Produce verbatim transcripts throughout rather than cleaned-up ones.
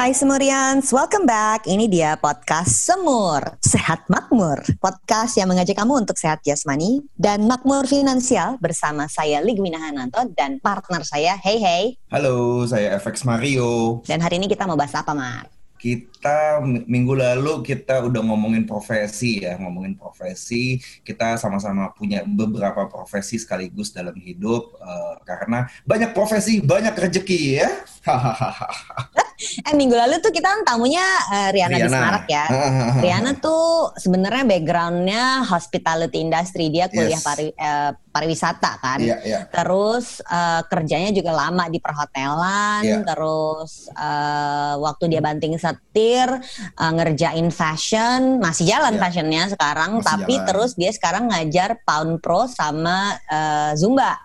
Hai Semurians, welcome back. Ini dia podcast Semur Sehat Makmur, podcast yang mengajak kamu untuk sehat jasmani dan makmur finansial bersama saya Ligwina Hananto dan partner saya. Hey hey. Halo, saya F X Mario. Dan hari ini kita mau bahas apa, Mar? Kita minggu lalu kita udah ngomongin profesi ya, ngomongin profesi. Kita sama-sama punya beberapa profesi sekaligus dalam hidup uh, karena banyak profesi, banyak rezeki ya. eh minggu lalu tuh kita tamunya uh, Riana, Riana. Di Semarang ya. Riana tuh sebenarnya backgroundnya hospitality industry, dia kuliah yes. pari, uh, pariwisata kan. Yeah, yeah. Terus uh, kerjanya juga lama di perhotelan. Yeah. Terus uh, waktu dia banting setir, uh, ngerjain fashion, masih jalan yeah. fashionnya sekarang, masih tapi jalan. Terus dia sekarang ngajar Pound Pro sama uh, Zumba.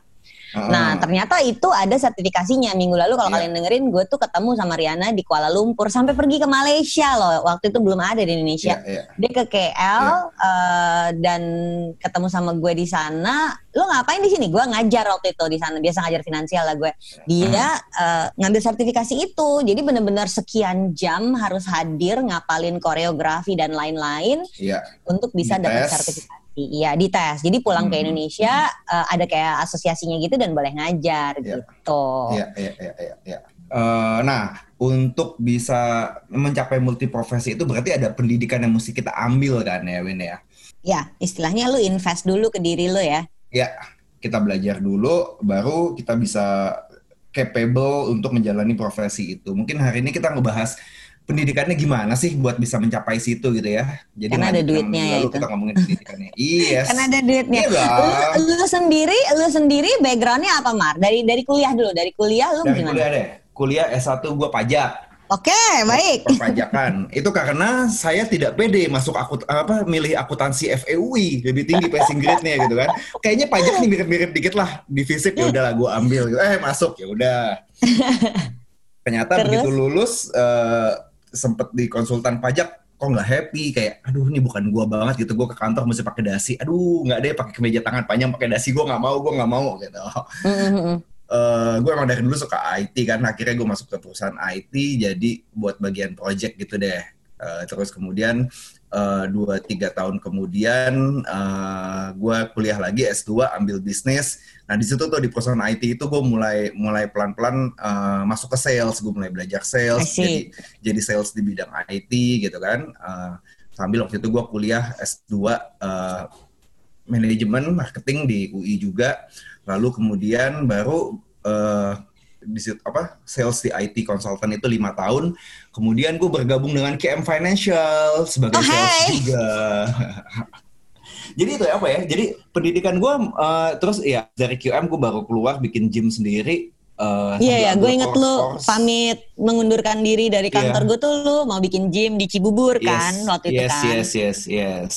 Uh. Nah, ternyata itu ada sertifikasinya. Minggu lalu kalau yeah. kalian dengerin, gue tuh ketemu sama Riana di Kuala Lumpur, sampai pergi ke Malaysia loh. Waktu itu belum ada di Indonesia. Yeah, yeah. Dia ke K L yeah. uh, dan ketemu sama gue di sana. Lu ngapain di sini? Gue ngajar waktu itu di sana. Biasa ngajar finansial lah gue. Dia hmm. uh, ngambil sertifikasi itu. Jadi benar-benar sekian jam harus hadir, ngapalin koreografi dan lain-lain yeah. untuk bisa dapat sertifikasi. Iya, dites. Jadi pulang hmm. ke Indonesia uh, ada kayak asosiasinya gitu dan boleh ngajar yeah. gitu. Iya, iya, iya, iya. Ya. Uh, nah, untuk bisa mencapai multiprofesi itu berarti ada pendidikan yang mesti kita ambil kan ya, Win ya? Iya, istilahnya lu invest dulu ke diri lu ya. Ya, kita belajar dulu, baru kita bisa capable untuk menjalani profesi itu. Mungkin hari ini kita ngebahas pendidikannya gimana sih buat bisa mencapai situ gitu ya. Jadi karena ada duitnya ya itu. Kita ngomongin pendidikannya. Iya. Yes. Karena ada duitnya. Lu, lu sendiri, lu sendiri backgroundnya apa, Mar? Dari dari kuliah dulu, dari kuliah lu dari gimana? Dari kuliah deh. Kuliah S satu gua pajak. Oke, okay, baik. Perpajakan. Itu karena saya tidak pede masuk akut apa milih akuntansi F E U I, lebih tinggi passing grade-nya gitu kan. Kayaknya pajak nih mirip-mirip dikit lah di fisip, ya udahlah gue ambil gitu. Eh, masuk ya udah. Ternyata terus? Begitu lulus uh, sempet di konsultan pajak kok nggak happy, kayak aduh ini bukan gua banget gitu, gua ke kantor mesti pakai dasi, aduh nggak deh pakai kemeja tangan panjang pakai dasi, gua nggak mau, gua nggak mau gitu. Uh, gue emang dari dulu suka I T kan, akhirnya gue masuk ke perusahaan I T jadi buat bagian project gitu deh. Uh, terus kemudian uh, dua tiga tahun kemudian uh, gue kuliah lagi S dua ambil bisnis. Nah di situ tuh di perusahaan I T itu gue mulai mulai pelan-pelan uh, masuk ke sales, gue mulai belajar sales jadi jadi sales di bidang I T gitu kan. Uh, sambil waktu itu gue kuliah S dua uh, manajemen marketing di U I juga. Lalu kemudian baru uh, di situ, apa sales di I T consultant itu lima tahun. Kemudian gue bergabung dengan K M Financial sebagai oh, sales hey. juga. Jadi itu apa ya? Jadi pendidikan gue uh, terus ya dari Q M gue baru keluar bikin gym sendiri. Iya uh, yeah, ya, gue inget lu pamit mengundurkan diri dari kantor yeah. gue tuh lu mau bikin gym di Cibubur yes. kan waktu yes, itu kan. Yes yes yes yes.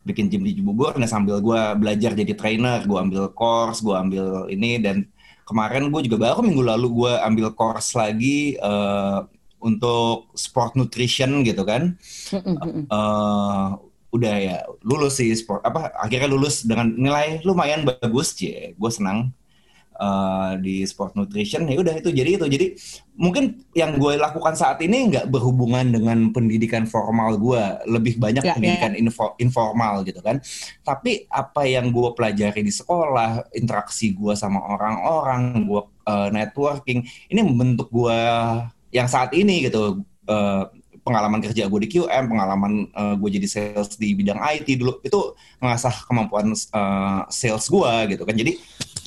Bikin gym di Cibubur, nah sambil gue belajar jadi trainer, gue ambil course, gue ambil ini, dan kemarin gue juga baru minggu lalu gue ambil course lagi uh, untuk sport nutrition gitu kan, uh, udah ya lulus sih sport apa akhirnya lulus dengan nilai lumayan bagus sih, gue senang. Uh, di sport nutrition ya udah itu jadi itu jadi mungkin yang gue lakukan saat ini nggak berhubungan dengan pendidikan formal gue, lebih banyak ya, pendidikan ya. Info, informal gitu kan, tapi apa yang gue pelajari di sekolah, interaksi gue sama orang-orang, gue uh, networking ini membentuk gue yang saat ini gitu. Uh, pengalaman kerja gue di Q M, pengalaman uh, gue jadi sales di bidang I T dulu itu mengasah kemampuan uh, sales gue gitu kan, jadi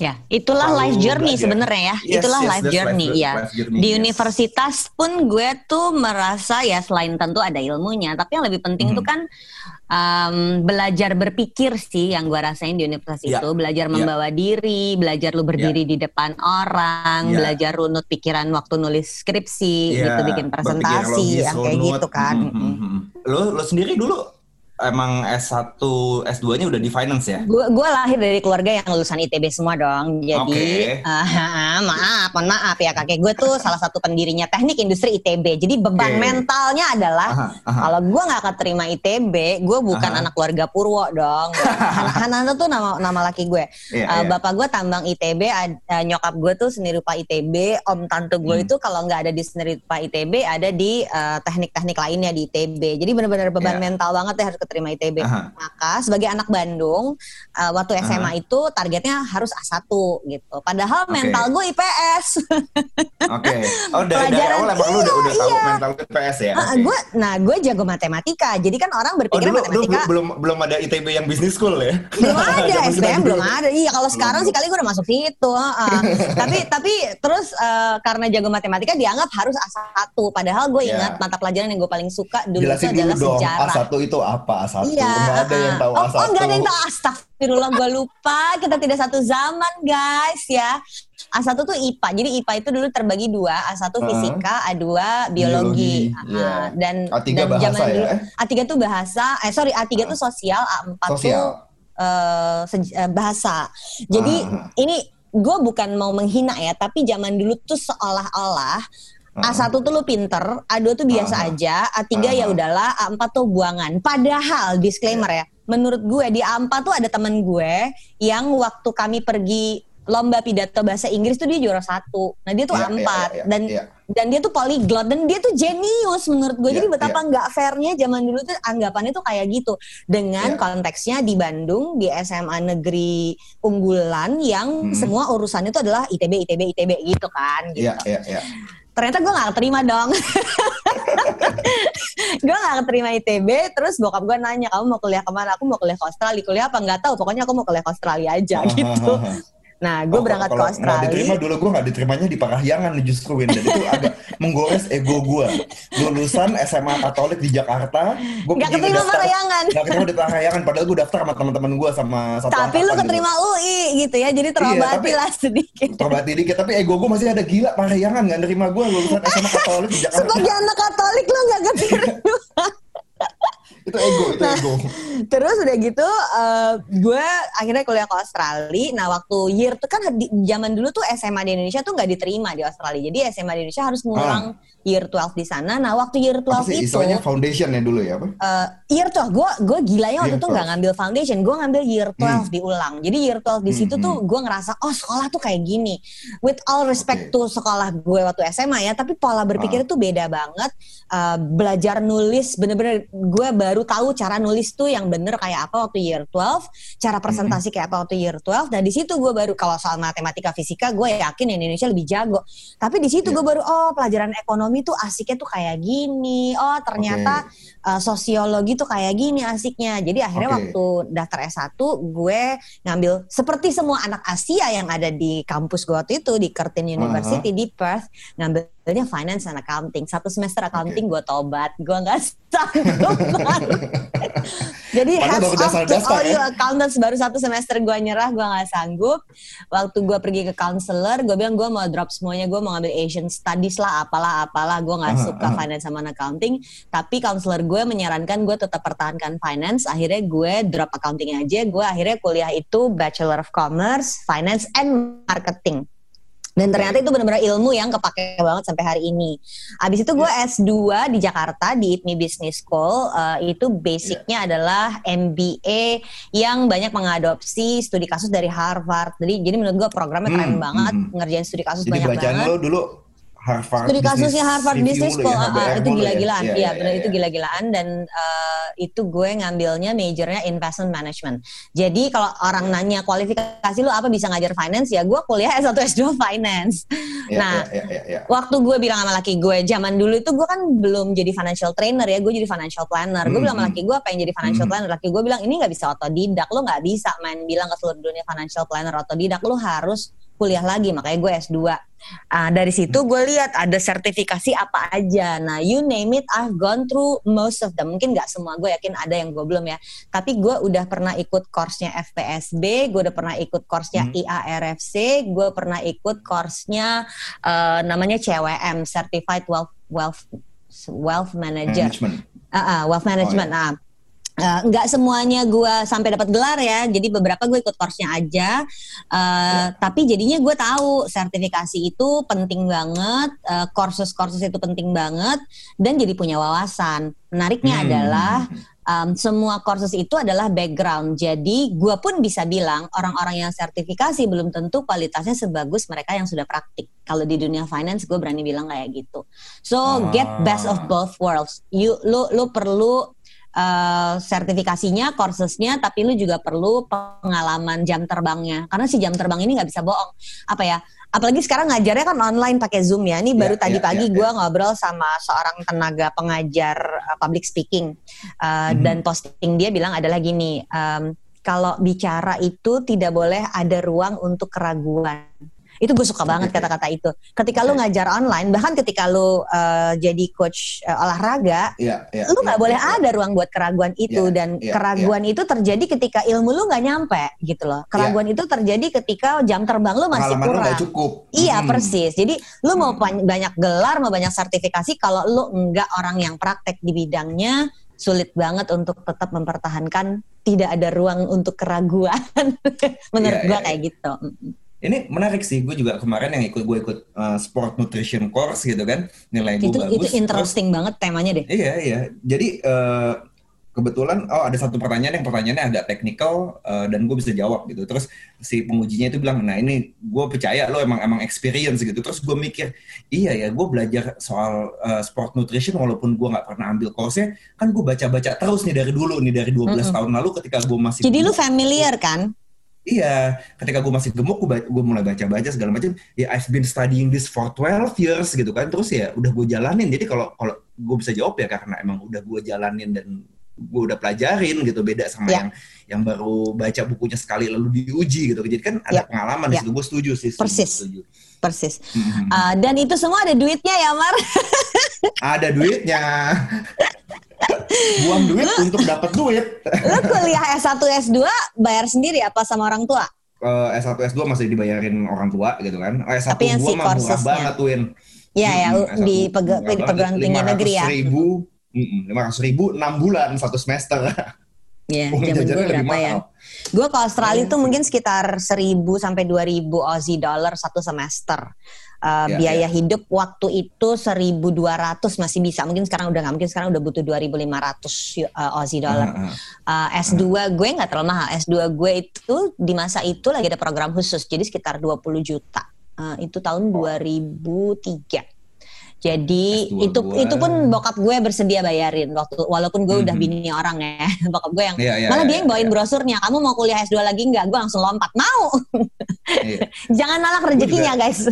ya, itulah life journey sebenarnya ya. Yes, itulah yes, life journey life, ya. Life journey, di yes. universitas pun gue tuh merasa ya selain tentu ada ilmunya, tapi yang lebih penting hmm. tuh kan um, belajar berpikir sih yang gue rasain di universitas yeah. itu, belajar yeah. membawa diri, belajar lu berdiri yeah. di depan orang, yeah. belajar runut pikiran waktu nulis skripsi, yeah. gitu bikin presentasi, yang kayak gitu kan. Mm-hmm. Mm-hmm. Lu lu sendiri dulu emang S satu, S dua-nya udah di finance ya? Gue gue lahir dari keluarga yang lulusan I T B semua dong. Jadi okay. uh, maaf, mohon maaf ya, kakek gue tuh salah satu pendirinya teknik industri I T B. Jadi beban okay. mentalnya adalah aha, aha. kalau gue nggak keterima I T B, gue bukan aha. anak keluarga Purwo dong. Hananto tuh nama nama laki gue. Yeah, uh, yeah. Bapak gue tambang I T B, uh, nyokap gue tuh seni rupa I T B, om tante gue hmm. itu kalau nggak ada di seni rupa I T B ada di uh, teknik-teknik lainnya di I T B. Jadi benar-benar beban yeah. mental banget ya harus keterima I T B. Aha. Maka sebagai anak Bandung uh, waktu S M A Aha. itu targetnya harus A satu gitu. Padahal okay. mental gue I P S. Oke. Okay. Oh dari, dari awal emang iya, lu udah, udah iya. tahu mental I P S ya. Okay. Gue, nah gue jago matematika. Jadi kan orang berpikir oh, dulu, matematika dulu, belum belum ada I T B yang business school ya. Belum ada S B M belum ada. Iya kalau sekarang sih kali gue udah masuk situ. Uh, tapi tapi terus uh, karena jago matematika dianggap harus A satu. Padahal gue ingat yeah. mata pelajaran yang gue paling suka dulu itu adalah dong, sejarah. A satu itu apa? A satu iya, nggak ada uh, yang tahu oh, A satu. Oh nggak ada yang tahu astagfirullah gue lupa, kita tidak satu zaman guys ya. A satu tuh I P A, jadi I P A itu dulu terbagi dua, A satu uh-huh. fisika, A dua biologi, biologi. Uh, yeah. dan A tiga dan bahasa dulu, ya? A tiga tuh bahasa, eh sorry A tiga uh-huh. tuh sosial, A empat sosial. tuh uh, se- uh, bahasa. Jadi uh-huh. ini gue bukan mau menghina ya, tapi zaman dulu tuh seolah-olah A satu tuh lu pinter, A dua tuh biasa uh, aja, A tiga uh, ya udahlah, A empat tuh buangan. Padahal disclaimer ya, menurut gue di A empat tuh ada temen gue yang waktu kami pergi lomba pidato bahasa Inggris tuh dia juara satu. Nah dia tuh yeah, A empat yeah, yeah, yeah, dan yeah. dan dia tuh polyglot dan dia tuh jenius menurut gue. Yeah, jadi betapa yeah. nggak fairnya zaman dulu tuh anggapannya tuh kayak gitu. Dengan yeah. konteksnya di Bandung di S M A negeri unggulan yang hmm. semua urusannya tuh adalah ITB, ITB, ITB gitu kan. Gitu. Yeah, yeah, yeah. Ternyata gue gak keterima dong. Gue gak keterima I T B. Terus bokap gue nanya, kamu mau kuliah kemana? Aku mau kuliah ke Australia. Kuliah apa? Gak tahu. Pokoknya aku mau kuliah ke Australia aja gitu. Nah gue oh, berangkat ke Australia. Kalau gak diterima dulu, gue gak diterimanya di Parahyangan justru. Dan itu agak menggores ego gue. Lulusan S M A Katolik di Jakarta, gua gak keterima daftar, Parahyangan. Gak keterima di Parahyangan. Padahal gue daftar sama teman-teman gue sama satu. Tapi lu keterima gitu. U I gitu ya. Jadi terobati iya, lah sedikit. Terobati dikit. Tapi ego gue masih ada gila. Parahyangan gak nerima gue lulusan S M A Katolik di Jakarta. Sebagai anak Katolik lu gak keterima. Itu ego, itu nah, ego. Terus udah gitu, uh, gue akhirnya kuliah ke Australia. Nah waktu year tuh kan di, zaman dulu tuh S M A di Indonesia tuh nggak diterima di Australia. Jadi S M A di Indonesia harus ngulang ah. year twelve di sana. Nah waktu year twelve sih, itu istilahnya foundation ya dulu ya apa? Uh, year twelve, gue gue gilanya waktu itu nggak ngambil foundation, gue ngambil year twelve hmm. diulang. Jadi year twelve di situ hmm, tuh gue ngerasa oh sekolah tuh kayak gini. With all respect okay. tuh sekolah gue waktu S M A ya, tapi pola berpikir ah. tuh beda banget. Uh, belajar nulis bener-bener gue baru tahu cara nulis tuh yang bener kayak apa waktu year twelve, cara presentasi kayak apa waktu year twelve. Nah di situ gue baru kalau soal matematika fisika gue yakin Indonesia lebih jago, tapi di situ yeah. gue baru oh pelajaran ekonomi tuh asiknya tuh kayak gini, oh ternyata okay. uh, sosiologi tuh kayak gini asiknya. Jadi akhirnya okay. waktu daftar S satu gue ngambil seperti semua anak Asia yang ada di kampus gue waktu itu di Curtin University uh-huh. di Perth, ngambil sebenarnya finance and accounting. Satu semester accounting okay. gue tobat. Gue gak sanggup. Jadi hands off to all you accountants. Baru satu semester gue nyerah. Gue gak sanggup. Waktu gue pergi ke counselor, gue bilang gue mau drop semuanya. Gue mau ngambil Asian Studies lah, apalah-apalah. Gue gak uh-huh, suka uh-huh. finance sama accounting. Tapi counselor gue menyarankan gue tetap pertahankan finance. Akhirnya gue drop accounting aja. Gue akhirnya kuliah itu Bachelor of Commerce, Finance and Marketing. Dan ternyata itu benar-benar ilmu yang kepake banget sampai hari ini. Abis itu gue yeah. S dua di Jakarta di I P M I Business School. Uh, itu basicnya yeah. adalah M B A yang banyak mengadopsi studi kasus dari Harvard. Jadi, jadi menurut gue programnya hmm, keren banget, hmm. ngerjain studi kasus jadi banyak banget. Jadi bacaan lo dulu Harvard studi kasusnya Harvard Business School ya, uh, itu gila-gilaan, ya, ya, ya, benar ya, ya. Itu gila-gilaan dan uh, itu gue ngambilnya majornya investment management. Jadi kalau orang nanya kualifikasi lu apa bisa ngajar finance ya gue kuliah S satu S dua finance. Ya, nah ya, ya, ya, ya. Waktu gue bilang sama laki gue zaman dulu itu gue kan belum jadi financial trainer ya, gue jadi financial planner. Mm-hmm. Gue bilang sama laki gue pengen jadi financial mm-hmm. planner, laki gue bilang ini nggak bisa otodidak, lu nggak bisa main bilang ke seluruh dunia financial planner otodidak, lu harus kuliah lagi, makanya gue S dua. Uh, dari situ gue lihat ada sertifikasi apa aja. Nah, you name it, I've gone through most of them. Mungkin nggak semua, gue yakin ada yang gue belum ya. Tapi gue udah pernah ikut course-nya F P S B, gue udah pernah ikut course-nya hmm. I A R F C, gue pernah ikut course-nya uh, namanya C W M, Certified Wealth Wealth Wealth Manager. Management. Uh, uh, wealth Management. Oh, ya. Nah, Uh, nggak semuanya gue sampai dapat gelar ya, jadi beberapa gue ikut course-nya aja. Uh, ya. Tapi jadinya gue tahu sertifikasi itu penting banget, uh, kursus-kursus itu penting banget, dan jadi punya wawasan. Menariknya hmm. adalah um, semua kursus itu adalah background. Jadi gue pun bisa bilang orang-orang yang sertifikasi belum tentu kualitasnya sebagus mereka yang sudah praktik. Kalau di dunia finance gue berani bilang kayak gitu. So ah. get best of both worlds. You, lu, lu perlu Uh, sertifikasinya, kursusnya, tapi lu juga perlu pengalaman jam terbangnya, karena si jam terbang ini nggak bisa bohong. Apa ya? Apalagi sekarang ngajarnya kan online pakai Zoom ya. Ini baru yeah, tadi yeah, pagi yeah, gue yeah. ngobrol sama seorang tenaga pengajar uh, public speaking uh, mm-hmm. dan posting dia bilang adalah gini, um, kalau bicara itu tidak boleh ada ruang untuk keraguan. Itu gue suka banget kata-kata itu. Ketika lu ngajar online, bahkan ketika lu uh, jadi coach uh, olahraga, yeah, yeah, lu nggak yeah, boleh yeah, ada yeah. ruang buat keraguan itu. Yeah, dan yeah, keraguan yeah. itu terjadi ketika ilmu lu nggak nyampe gitu loh. Keraguan yeah. itu terjadi ketika jam terbang lu masih pengalaman kurang. Lu nggak cukup. Iya hmm. persis. Jadi lu mau hmm. banyak gelar, mau banyak sertifikasi, kalau lu nggak orang yang praktek di bidangnya, sulit banget untuk tetap mempertahankan tidak ada ruang untuk keraguan. Menurut yeah, gue yeah. kayak gitu. Ini menarik sih, gue juga kemarin yang ikut gue ikut uh, sport nutrition course gitu kan, nilai gue bagus. Itu interesting terus, banget temanya deh. Iya iya. Jadi uh, kebetulan oh ada satu pertanyaan yang pertanyaannya agak teknikal uh, dan gue bisa jawab gitu. Terus si pengujinya itu bilang, nah ini gue percaya lo emang emang experience gitu. Terus gue mikir, iya ya gue belajar soal uh, sport nutrition walaupun gue nggak pernah ambil course-nya, kan gue baca-baca terus nih dari dulu nih dari dua belas mm-hmm. tahun lalu ketika gue masih. Jadi lu familiar kan? Iya, ketika gue masih gemuk, gue, gue mulai baca-baca segala macam. Ya, I've been studying this for twelve years gitu kan. Terus ya, udah gue jalanin. Jadi kalau kalau gue bisa jawab ya karena emang udah gue jalanin dan gue udah pelajarin gitu. Beda sama yeah. yang yang baru baca bukunya sekali lalu diuji gitu. Jadi kan ada yeah. pengalaman yeah. di situ. Gue setuju sih. Setuju, persis. Setuju. Persis. Mm-hmm. Uh, dan itu semua ada duitnya ya, Mar? Ada duitnya. Buang duit lu, untuk dapat duit. Lu kuliah S one S two bayar sendiri apa sama orang tua? Uh, S one S two masih dibayarin orang tua gitu kan. Oh, S one gue si mah murah banget Win. Iya ya, hmm, di pege- perguruan tinggi negeri ya. lima ratus ribu enam bulan satu semester. Iya, jaman gue berapa ya? Gue ke Australia hmm. tuh mungkin sekitar seribu sampai dua ribu Aussie dollar satu semester. Uh, yeah, biaya yeah. hidup waktu itu seribu dua ratus masih bisa. Mungkin sekarang udah gak mungkin. Sekarang udah butuh dua ribu lima ratus uh, Aussie dollar. Uh, uh, S two uh, gue gak terlalu mahal. S two gue itu di masa itu lagi ada program khusus. Jadi sekitar dua puluh juta. Uh, itu tahun oh. dua ribu tiga. Jadi S two itu gue. Itu pun bokap gue bersedia bayarin. Waktu, walaupun gue mm-hmm. udah bini orang ya. Bokap gue yang yeah, yeah, malah yeah, dia yang bawain yeah. brosurnya. Kamu mau kuliah S two lagi gak? Gue langsung lompat. Mau! Yeah. Jangan nolak rezekinya guys.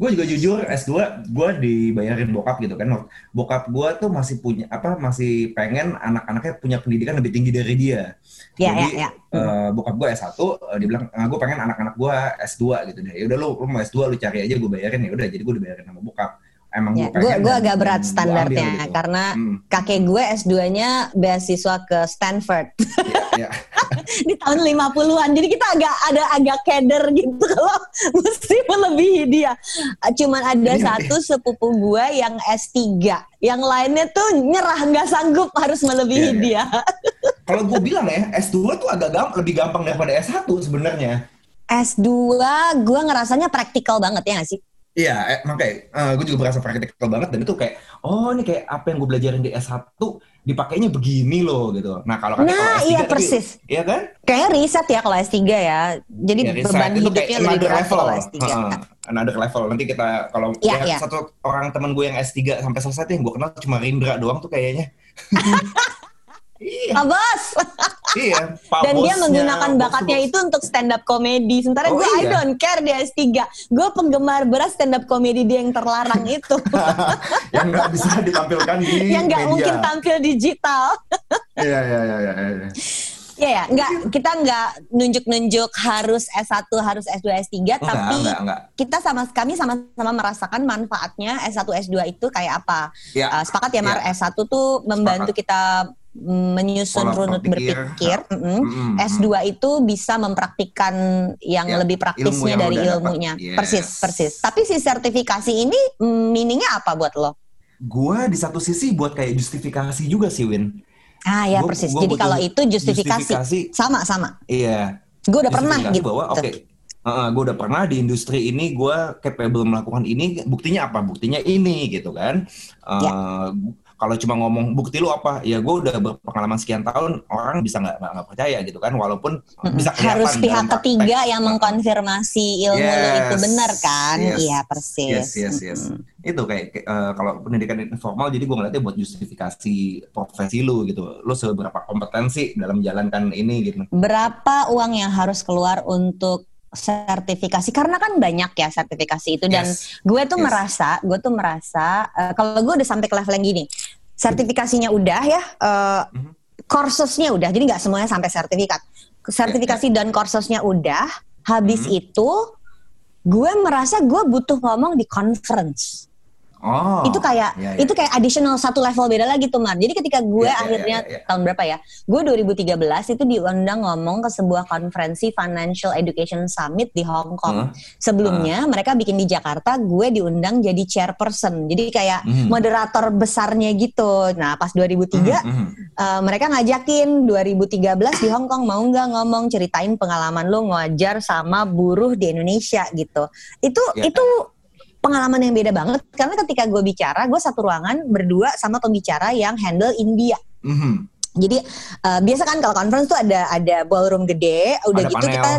Gue juga jujur S two gue dibayarin bokap gitu kan. Bokap gue tuh masih punya apa masih pengen anak-anaknya punya pendidikan lebih tinggi dari dia. Ya, jadi ya, ya. Uh, bokap gue S one uh, dia bilang ah, gue pengen anak-anak gue S two gitu deh. Ya udah lu, lu mau S two lu cari aja gue bayarin ya udah. Jadi gue dibayarin sama bokap. Emang ya, gue gue agak berat standarnya gitu. Karena hmm. kakek gue S two-nya beasiswa ke Stanford. Ya, ya. Di tahun lima puluhan. Jadi kita agak ada agak keder gitu kalau mesti melebihi dia. Cuman ada satu sepupu gue yang S tiga. Yang lainnya tuh nyerah, nggak sanggup harus melebihi ya, ya. dia. Kalau gue bilang ya, S two tuh agak gampang, lebih gampang daripada S one sebenarnya. S two gue ngerasanya praktikal banget ya nggak sih? Iya, makanya uh, gue juga merasa praktikal banget dan itu kayak, oh ini kayak apa yang gue belajarin di S one dipakainya begini loh gitu. Nah kalau kata nah, S tiga, iya persis, iya kan? Kayaknya riset ya kalau S tiga ya, jadi ya, beban hidupnya lebih berat kalau S tiga. Uh, another level. Nanti kita kalau ya, ya, ya. Satu orang teman gue yang S tiga sampai selesai tuh yang gue kenal cuma Rindra doang tuh kayaknya. Iya. Pak Bos. Iya, Pak dan Bosnya, dia menggunakan bakatnya Bos. Itu untuk stand up comedy. Sementara oh, gue iya. I don't care di S tiga. Gue penggemar berat stand up comedy dia yang terlarang itu. Yang gak bisa ditampilkan di yang gak media. Mungkin tampil digital. Iya, iya, iya, iya. Iya. Iya ya, enggak kita enggak nunjuk-nunjuk harus S one, harus S two, S tiga, oh, tapi enggak, enggak. Kita sama kami sama-sama merasakan manfaatnya S one, S two itu kayak apa. Ya. Uh, sepakat ya Mar, ya. S one tuh membantu sepakat. Kita menyusun runut berpikir. Mm-hmm. Mm-hmm. S two itu bisa mempraktikkan yang ya, lebih praktisnya ilmu yang dari ilmunya. Yes. Persis, persis. Tapi si sertifikasi ini meaning-nya apa buat lo? Gua di satu sisi buat kayak justifikasi juga sih Win. Ah ya gua, persis. Gua Jadi kalau itu justifikasi, justifikasi sama sama. Iya. Gue udah pernah gitu. Bahwa oke, okay, uh, gue udah pernah di industri ini, gue capable melakukan ini. Buktinya apa? Buktinya ini gitu kan. Uh, ya. Kalau cuma ngomong bukti lu apa? Ya gue udah berpengalaman sekian tahun, orang bisa nggak nggak percaya gitu kan? Walaupun hmm. bisa kelihatan. Harus pihak ketiga yang mengkonfirmasi ilmu yes. lu itu benar kan? Iya yes. persis. Yes yes yes. Hmm. Itu kayak uh, kalau pendidikan informal, jadi gue ngeliatnya buat justifikasi profesi lu gitu. Lu seberapa kompetensi dalam menjalankan ini gitu. Berapa uang yang harus keluar untuk sertifikasi, karena kan banyak ya sertifikasi itu, dan yes. gue tuh yes. merasa gue tuh merasa uh, kalau gue udah sampai ke level yang gini, sertifikasinya udah ya, uh, mm-hmm. kursusnya udah, jadi nggak semuanya sampai sertifikat, sertifikasi yeah, yeah. dan kursusnya udah, habis mm-hmm. itu gue merasa gue butuh ngomong di conference. Oh, itu kayak yeah, yeah. itu kayak additional satu level beda lagi tuh Mar. Jadi ketika gue yeah, akhirnya yeah, yeah, yeah. tahun berapa ya? Gue dua ribu tiga belas itu diundang ngomong ke sebuah konferensi Financial Education Summit di Hong Kong. Uh, Sebelumnya uh. mereka bikin di Jakarta, gue diundang jadi chairperson. Jadi kayak mm. moderator besarnya gitu. Nah, pas dua ribu tiga mm, mm. Uh, mereka ngajakin dua ribu tiga belas di Hong Kong, mau nggak ngomong ceritain pengalaman lo ngajar sama buruh di Indonesia gitu. Itu yeah. itu pengalaman yang beda banget, karena ketika gue bicara, gue satu ruangan berdua sama pembicara yang handle India. Mm-hmm. Jadi uh, biasa kan kalau conference tuh ada ada ballroom gede, udah ada gitu panel, kita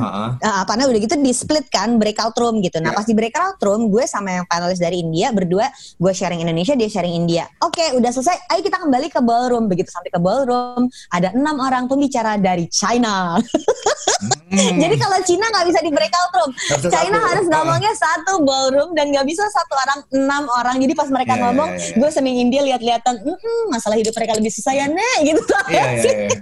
uh, panel udah gitu di split kan, breakout room gitu. Nah yeah. pas di breakout room, gue sama yang panelis dari India berdua, gue sharing Indonesia, dia sharing India. Oke, okay, udah selesai, ayo kita kembali ke ballroom. Begitu sampai ke ballroom, ada enam orang pembicara dari China. Hmm. Jadi kalau Cina nggak bisa di breakout room, satu, China satu. harus ngomongnya satu ballroom dan nggak bisa satu orang enam orang. Jadi pas mereka yeah, ngomong, yeah, yeah. gue seming India lihat-lihatan, masalah hidup mereka lebih susah ya nek, gitu yeah, yeah, yeah.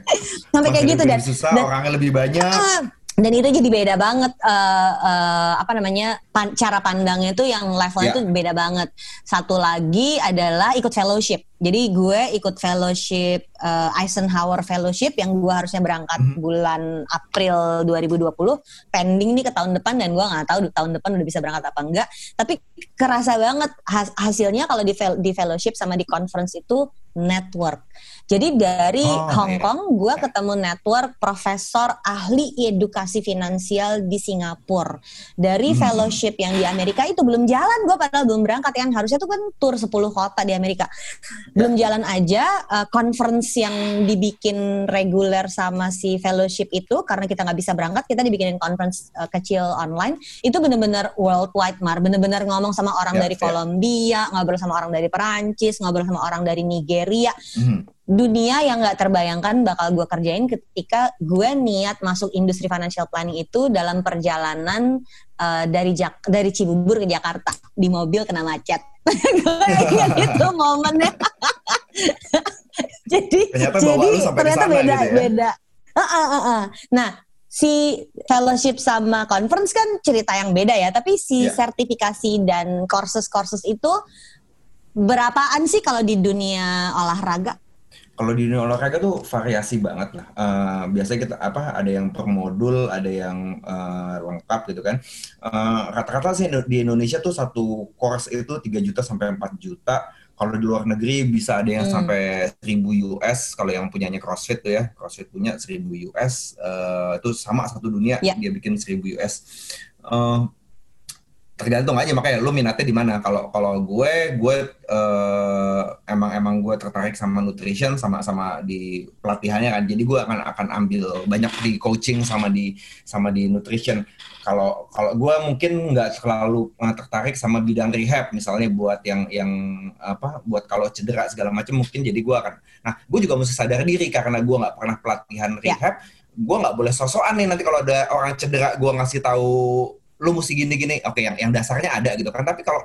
sampai kayak gitu dan susah, dan orangnya lebih banyak. Uh, Dan itu jadi beda banget, uh, uh, apa namanya, pan- cara pandangnya tuh yang levelnya yeah. tuh beda banget. Satu lagi adalah ikut fellowship. Jadi gue ikut fellowship, uh, Eisenhower Fellowship yang gue harusnya berangkat mm-hmm. bulan April dua ribu dua puluh. Pending nih ke tahun depan, dan gue gak tahu tahun depan udah bisa berangkat apa enggak. Tapi kerasa banget has- hasilnya kalau di, fel- di fellowship sama di conference itu network. Jadi dari oh, Hong Kong, gue ketemu network profesor ahli edukasi finansial di Singapura. Dari hmm. fellowship yang di Amerika itu belum jalan, gue padahal belum berangkat kan. Harusnya tuh kan tur sepuluh kota di Amerika. Belum jalan aja, uh, conference yang dibikin reguler sama si fellowship itu, karena kita gak bisa berangkat, kita dibikinin conference uh, kecil online. Itu benar-benar worldwide, Mar. Benar-benar ngomong sama orang yeah, dari yeah. Kolombia, ngobrol sama orang dari Perancis, ngobrol sama orang dari Niger. Hmm. Dunia yang gak terbayangkan bakal gue kerjain ketika gue niat masuk industri financial planning itu dalam perjalanan uh, dari Jak- dari Cibubur ke Jakarta di mobil kena macet. Gue ingat itu momennya. Jadi ternyata, jadi, ternyata beda gitu ya? Beda. Uh, uh, uh, uh. Nah, si fellowship sama conference kan cerita yang beda ya, tapi si yeah. sertifikasi dan kursus-kursus itu berapaan sih kalau di dunia olahraga? Kalau di dunia olahraga tuh variasi banget lah. Uh, biasanya kita apa? Ada yang per modul, ada yang uh, lengkap gitu kan. Uh, rata-rata sih di Indonesia tuh satu course itu tiga juta sampai empat juta. Kalau di luar negeri bisa ada yang hmm. sampai seribu U S. Kalau yang punyanya CrossFit tuh ya, CrossFit punya seribu U S. Uh, itu sama satu dunia yeah. dia bikin seribu U S. Uh, Tergantung aja, makanya lu minatnya di mana. Kalau kalau gue gue uh, emang emang gue tertarik sama nutrition, sama sama di pelatihannya kan. Jadi gue akan akan ambil banyak di coaching sama di sama di nutrition. Kalau kalau gue mungkin nggak terlalu tertarik sama bidang rehab misalnya, buat yang yang apa, buat kalau cedera segala macam mungkin. Jadi gue akan, nah gue juga mesti sadar diri karena gue nggak pernah pelatihan rehab. Ya. Gue nggak boleh sosokan nih nanti kalau ada orang cedera gue ngasih tahu lu mesti gini-gini, oke yang yang dasarnya ada gitu kan. Tapi kalau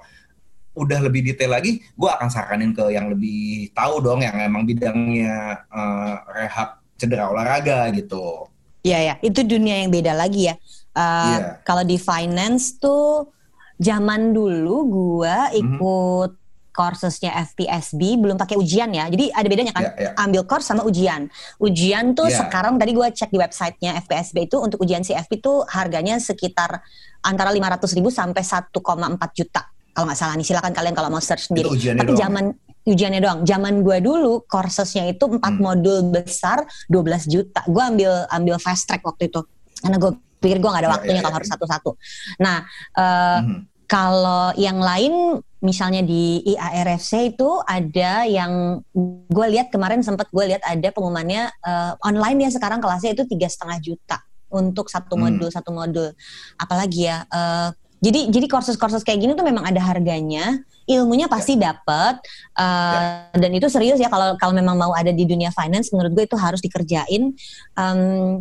udah lebih detail lagi, gue akan saranin ke yang lebih tahu dong, yang emang bidangnya uh, rehab cedera olahraga gitu. Iya yeah, ya, yeah. itu dunia yang beda lagi ya. Uh, yeah. Kalau di finance tuh zaman dulu gue ikut mm-hmm. kursusnya F P S B, belum pakai ujian ya. Jadi ada bedanya kan, yeah, yeah. ambil course sama ujian. Ujian tuh yeah. sekarang tadi gue cek di websitenya F P S B itu untuk ujian C F P tuh harganya sekitar antara lima ratus ribu sampai satu koma empat juta kalau nggak salah nih, silakan kalian kalau mau search sendiri. Tapi zaman ujiannya doang. Zaman gue dulu kursesnya itu empat hmm. modul besar dua belas juta. Gue ambil ambil fast track waktu itu karena gue pikir gue gak ada waktunya ya, ya, ya. Kalau harus satu-satu. Nah uh, hmm. kalau yang lain misalnya di I A R F C itu ada yang gue lihat kemarin sempat gue lihat ada pengumumannya uh, online ya sekarang kelasnya itu tiga setengah juta untuk satu modul hmm. satu modul. Apalagi ya uh, jadi jadi kursus-kursus kayak gini tuh memang ada harganya, ilmunya pasti ya. Dapat uh, ya. Dan itu serius ya kalau kalau memang mau ada di dunia finance menurut gue itu harus dikerjain. Um,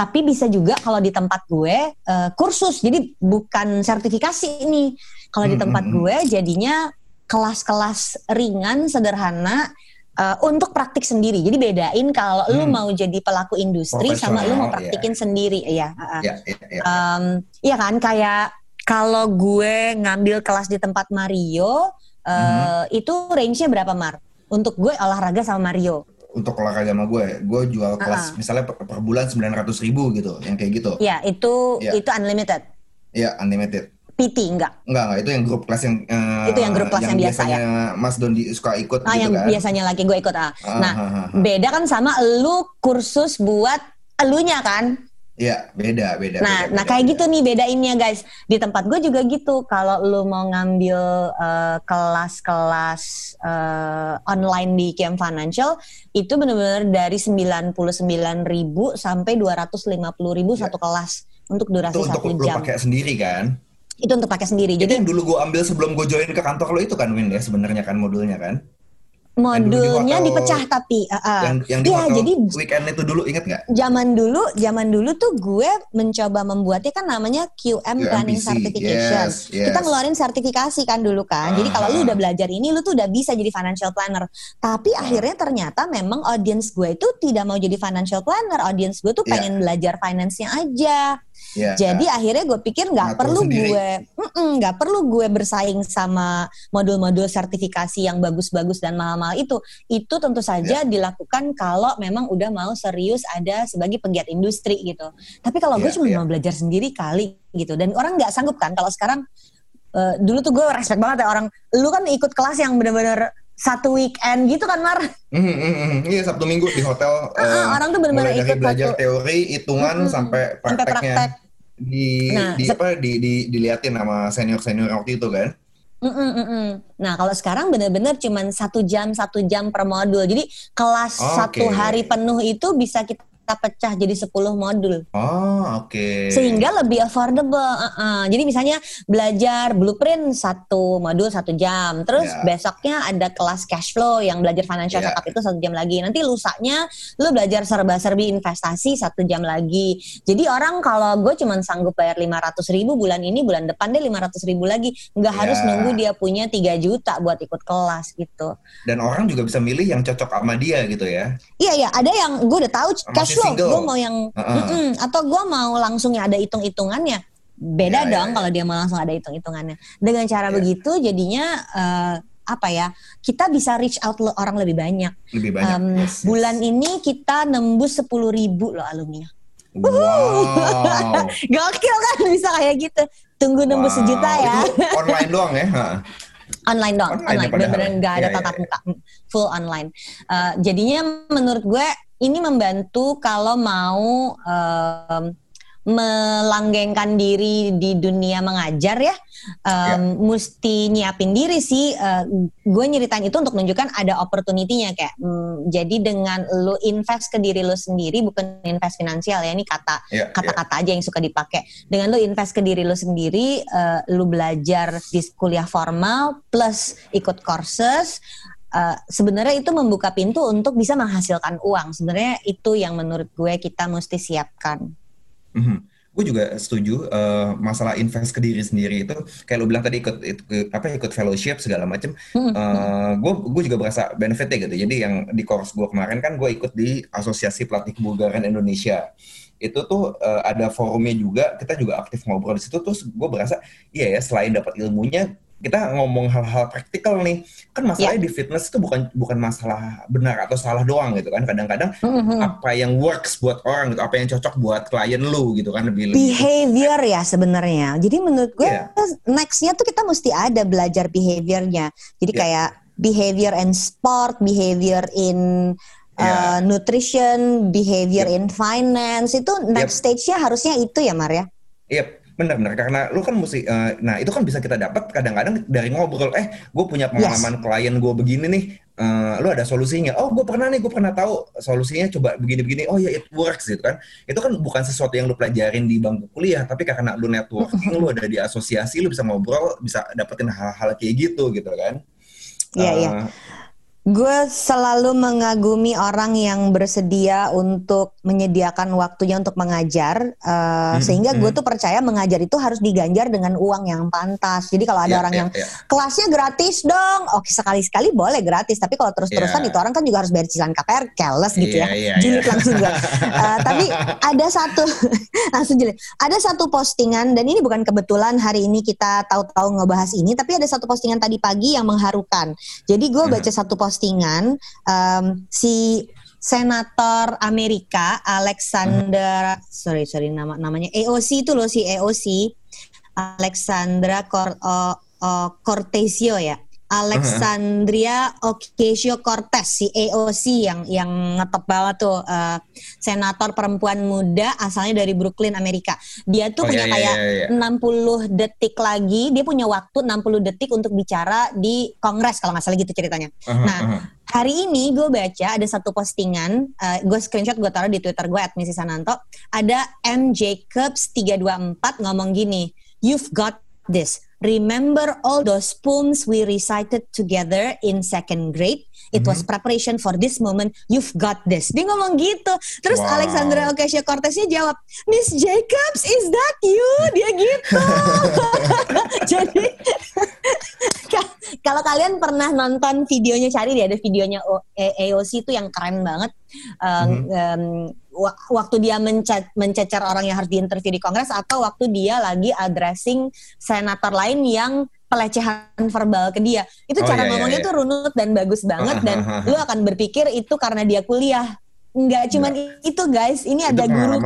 Tapi bisa juga kalau di tempat gue uh, kursus, jadi bukan sertifikasi ini. Kalau di tempat gue jadinya kelas-kelas ringan, sederhana uh, untuk praktik sendiri. Jadi bedain kalau hmm. lu mau jadi pelaku industri sama lu mau praktikin yeah. sendiri, ya. Uh, yeah, yeah, yeah. Um, iya kan, kayak kalau gue ngambil kelas di tempat Mario, uh, mm-hmm. itu range-nya berapa Mar? Untuk gue olahraga sama Mario. Untuk olahraga sama gue, gue jual kelas uh-huh. misalnya per, per bulan sembilan ratus ribu gitu, yang kayak gitu. Iya, itu ya. Itu unlimited. Iya, unlimited. P T enggak? Enggak, enggak, itu yang grup kelas yang uh, itu yang grup kelas yang, yang biasa biasanya ya. Mas Dondi suka ikut ah, gitu yang kan. Yang biasanya lagi gue ikut. Ah. Uh-huh. Nah, uh-huh. beda kan sama lu kursus buat elunya kan? Iya, beda, beda. Nah, beda, nah beda, kayak beda. Gitu nih bedainnya guys. Di tempat gue juga gitu. Kalau lu mau ngambil uh, kelas-kelas uh, online di K M Financial, itu benar-benar dari sembilan puluh sembilan ribu sampai dua ratus lima puluh ribu ya. Satu kelas untuk durasi satu jam. Itu untuk lu pakai sendiri kan? Itu untuk pakai sendiri. Jadi, Jadi yang dulu gue ambil sebelum gue join ke kantor lo itu kan Win ya sebenarnya kan modulnya kan? Modulnya di hotel, dipecah tapi uh, uh. yang, yang di ya, hotel jadi, weekend itu dulu ingat gak? Zaman dulu, zaman dulu tuh gue mencoba membuatnya kan namanya Q M Planning Certification. Yes, yes. Kita ngeluarin sertifikasi kan dulu kan. Uh-huh. Jadi kalau lu udah belajar ini, lu tuh udah bisa jadi financial planner. Tapi uh-huh. akhirnya ternyata memang audience gue itu tidak mau jadi financial planner. Audience gue tuh pengen yeah. belajar finance-nya aja. Yeah, jadi yeah. akhirnya gue pikir nggak perlu sendiri. gue, nggak perlu gue bersaing sama modul-modul sertifikasi yang bagus-bagus dan mahal-mahal itu. Itu tentu saja yeah. dilakukan kalau memang udah mau serius ada sebagai penggiat industri gitu. Tapi kalau yeah, gue cuma yeah. mau belajar sendiri kali gitu, dan orang nggak sanggup kan kalau sekarang. Uh, dulu tuh gue respect banget ya orang, lu kan ikut kelas yang benar-benar satu weekend gitu kan Mar? Iya mm, mm, mm. yeah, Sabtu Minggu di hotel. Uh, uh, orang tuh benar-benar ikut belajar satu. Teori, hitungan mm, sampai prakteknya. Sampai praktek. Di, nah, di apa di, di diliatin sama senior-senior waktu itu kan? Mm-mm-mm. Nah kalau sekarang benar-benar cuman satu jam satu jam per modul. Jadi kelas oh, satu okay. hari penuh itu bisa kita pecah jadi sepuluh modul. Oh oke. Okay. Sehingga lebih affordable. Uh-uh. Jadi misalnya belajar blueprint satu modul satu jam. Terus yeah. besoknya ada kelas cash flow yang belajar financial yeah. setup itu satu jam lagi. Nanti lusanya lu belajar serba-serbi investasi satu jam lagi. Jadi orang kalau gue cuma sanggup bayar lima ratus ribu bulan ini, bulan depan deh lima ratus ribu lagi. Nggak yeah. harus nunggu dia punya tiga juta buat ikut kelas gitu. Dan orang juga bisa milih yang cocok sama dia gitu ya. Iya yeah, iya yeah. ada yang gue udah tahu cash flow. Gue mau yang uh-uh. atau gue mau langsung ada hitung-hitungannya. Beda yeah, dong yeah. kalau dia mau langsung ada hitung-hitungannya. Dengan cara yeah. begitu jadinya uh, apa ya, kita bisa reach out orang lebih banyak, lebih banyak. Um, yes, yes. Bulan ini kita nembus sepuluh ribu loh alumni. Wow. Gokil kan bisa kayak gitu. Tunggu nembus wow. sejuta ya. Itu online doang ya. Online dong, online, online. Bener-bener nggak ada yeah, tatap yeah. muka, full online. Uh, jadinya menurut gue ini membantu kalau mau um, melanggengkan diri di dunia mengajar ya, um, yeah. mesti nyiapin diri sih. Uh, gue nyeritain itu untuk menunjukkan ada opportunity-nya kayak. Um, jadi dengan lo invest ke diri lo sendiri, bukan invest finansial ya, ini kata yeah, kata-kata yeah. aja yang suka dipakai. Dengan lo invest ke diri lo sendiri, uh, lo belajar di kuliah formal plus ikut courses. Uh, sebenarnya itu membuka pintu untuk bisa menghasilkan uang. Sebenarnya itu yang menurut gue kita mesti siapkan. Mm-hmm. Gue juga setuju uh, masalah invest ke diri sendiri itu kayak lo bilang tadi ikut, ikut apa ikut fellowship segala macam. Mm-hmm. Uh, gue gue juga berasa benefitnya gitu. Jadi yang di course gue kemarin kan gue ikut di Asosiasi Pelatih Kebugaran Indonesia. Itu tuh uh, ada forumnya juga. Kita juga aktif ngobrol di situ. Terus gue berasa iya ya selain dapat ilmunya, kita ngomong hal-hal praktikal nih kan masalahnya yeah. di fitness itu bukan bukan masalah benar atau salah doang gitu kan, kadang-kadang mm-hmm. apa yang works buat orang gitu, apa yang cocok buat klien lu gitu kan, lebih behavior ya sebenarnya. Jadi menurut gue yeah. nextnya tuh kita mesti ada belajar behaviornya. Jadi yeah. kayak behavior in sport, behavior in yeah. uh, nutrition, behavior yep. in finance. Itu next yep. stage-nya harusnya itu ya, Mar, ya? Yep. Benar-benar, karena lu kan mesti, uh, nah itu kan bisa kita dapat kadang-kadang dari ngobrol, eh gue punya pengalaman yes. klien gue begini nih, uh, lu ada solusinya, oh gue pernah nih, gue pernah tahu solusinya coba begini-begini, oh ya yeah, it works gitu kan. Itu kan bukan sesuatu yang lu pelajarin di bangku kuliah, tapi karena lu networking, lu ada di asosiasi, lu bisa ngobrol, bisa dapetin hal-hal kayak gitu gitu kan. Iya, yeah, iya. Uh, yeah. Gue selalu mengagumi orang yang bersedia untuk menyediakan waktunya untuk mengajar, uh, hmm, sehingga gue hmm. tuh percaya mengajar itu harus diganjar dengan uang yang pantas. Jadi kalau ada yeah, orang yeah, yang yeah. kelasnya gratis dong, oke sekali-sekali boleh gratis, tapi kalau terus-terusan yeah. itu orang kan juga harus bayar cicilan K P R, careless gitu yeah, ya, yeah, julid yeah. langsung gue. Uh, tapi ada satu langsung julid. Ada satu postingan, dan ini bukan kebetulan hari ini kita tahu-tahu ngebahas ini, tapi ada satu postingan tadi pagi yang mengharukan. Jadi gue baca hmm. satu postingan postingan um, si senator Amerika Alexandra mm-hmm. sorry sorry nama namanya A O C itu loh, si A O C Alexandra Cor, uh, uh, Cortezio ya Alexandria Ocasio-Cortez, si A O C yang yang ngetop banget tuh, uh, senator perempuan muda asalnya dari Brooklyn, Amerika. Dia tuh oh, punya iya, kayak iya, iya. enam puluh detik lagi, dia punya waktu enam puluh detik untuk bicara di Kongres kalau nggak salah gitu ceritanya. Uh-huh, nah, uh-huh. hari ini gue baca ada satu postingan, uh, gue screenshot gue taruh di Twitter gue at misi sananto, ada M Jacobs tiga dua empat ngomong gini, "You've got this. Remember all those poems we recited together in second grade? It mm-hmm. was preparation for this moment. You've got this." Dia ngomong gitu. Terus wow. Alexandra Ocasio-Corteznya jawab, "Miss Jacobs, is that you?" Dia gitu. Jadi kalau kalian pernah nonton videonya, cari deh, ada videonya A O C itu yang keren banget. Um, mm-hmm. um, waktu dia menca- mencecar orang yang harus diinterview di Kongres, atau waktu dia lagi addressing senator lain yang pelecehan verbal ke dia, itu oh, cara iya, ngomongnya iya. tuh runut dan bagus banget, uh, dan uh, uh, lu akan berpikir itu karena dia kuliah. Nggak cuman Nggak. itu guys, ini itu ada guru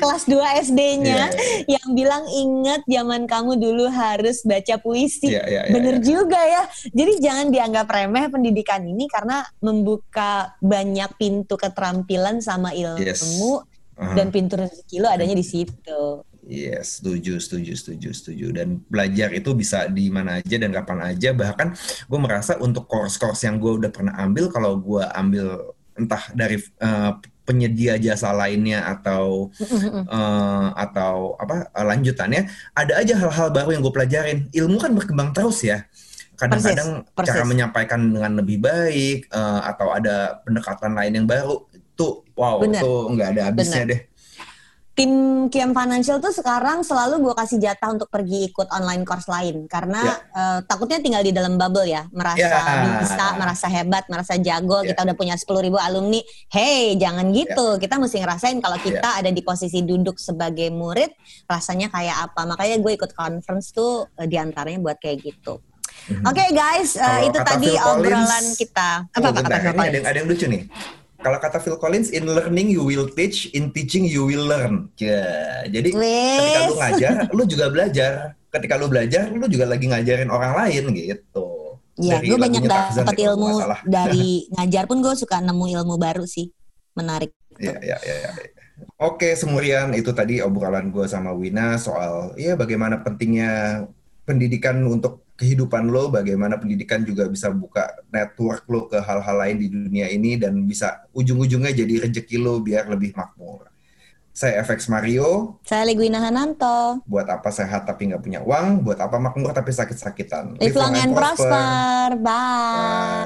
kelas dua S D-nya yeah. yang bilang, "Ingat zaman kamu dulu harus baca puisi." yeah, yeah, yeah, Bener yeah. juga ya. Jadi jangan dianggap remeh pendidikan ini, karena membuka banyak pintu keterampilan sama ilmu yes. uh-huh. dan pintu rezeki lo adanya di situ. Yes, setuju, setuju, setuju, setuju. Dan belajar itu bisa di mana aja dan kapan aja. Bahkan gue merasa untuk course-course yang gue udah pernah ambil, kalau gue ambil entah dari uh, penyedia jasa lainnya atau uh, atau apa lanjutannya, ada aja hal-hal baru yang gue pelajarin. Ilmu kan berkembang terus ya. Kadang-kadang persis, persis. Cara menyampaikan dengan lebih baik, uh, atau ada pendekatan lain yang baru. Itu wow, itu nggak ada habisnya Bener. deh. Tim K M Financial tuh sekarang selalu gue kasih jatah untuk pergi ikut online course lain, karena yeah. uh, takutnya tinggal di dalam bubble ya, merasa yeah. bisa, merasa hebat, merasa jago, yeah. kita udah punya sepuluh ribu alumni. Hey, jangan gitu, yeah. kita mesti ngerasain kalau kita yeah. ada di posisi duduk sebagai murid, rasanya kayak apa. Makanya gue ikut conference tuh uh, diantaranya buat kayak gitu. Mm-hmm. Oke okay, guys, uh, itu tadi Phil obrolan Collins, kita. Apa, oh, apa, bentar, kata ini ada yang lucu nih. Kalau kata Phil Collins, "In learning you will teach, in teaching you will learn." Yeah. Jadi Please. ketika lu ngajar, lu juga belajar. Ketika lu belajar, lu juga lagi ngajarin orang lain gitu. Iya, gue banyak dapat ilmu dari ngajar pun, gue suka nemu ilmu baru sih. Menarik. Iya, iya, iya. Oke, Semurian, itu tadi obrolan gue sama Wina soal ya bagaimana pentingnya pendidikan untuk kehidupan lo, bagaimana pendidikan juga bisa buka network lo ke hal-hal lain di dunia ini, dan bisa ujung-ujungnya jadi rejeki lo biar lebih makmur. Saya F X Mario. Saya Ligwina Hananto. Buat apa sehat tapi nggak punya uang? Buat apa makmur tapi sakit-sakitan? Live long and prosper. Bye. Bye.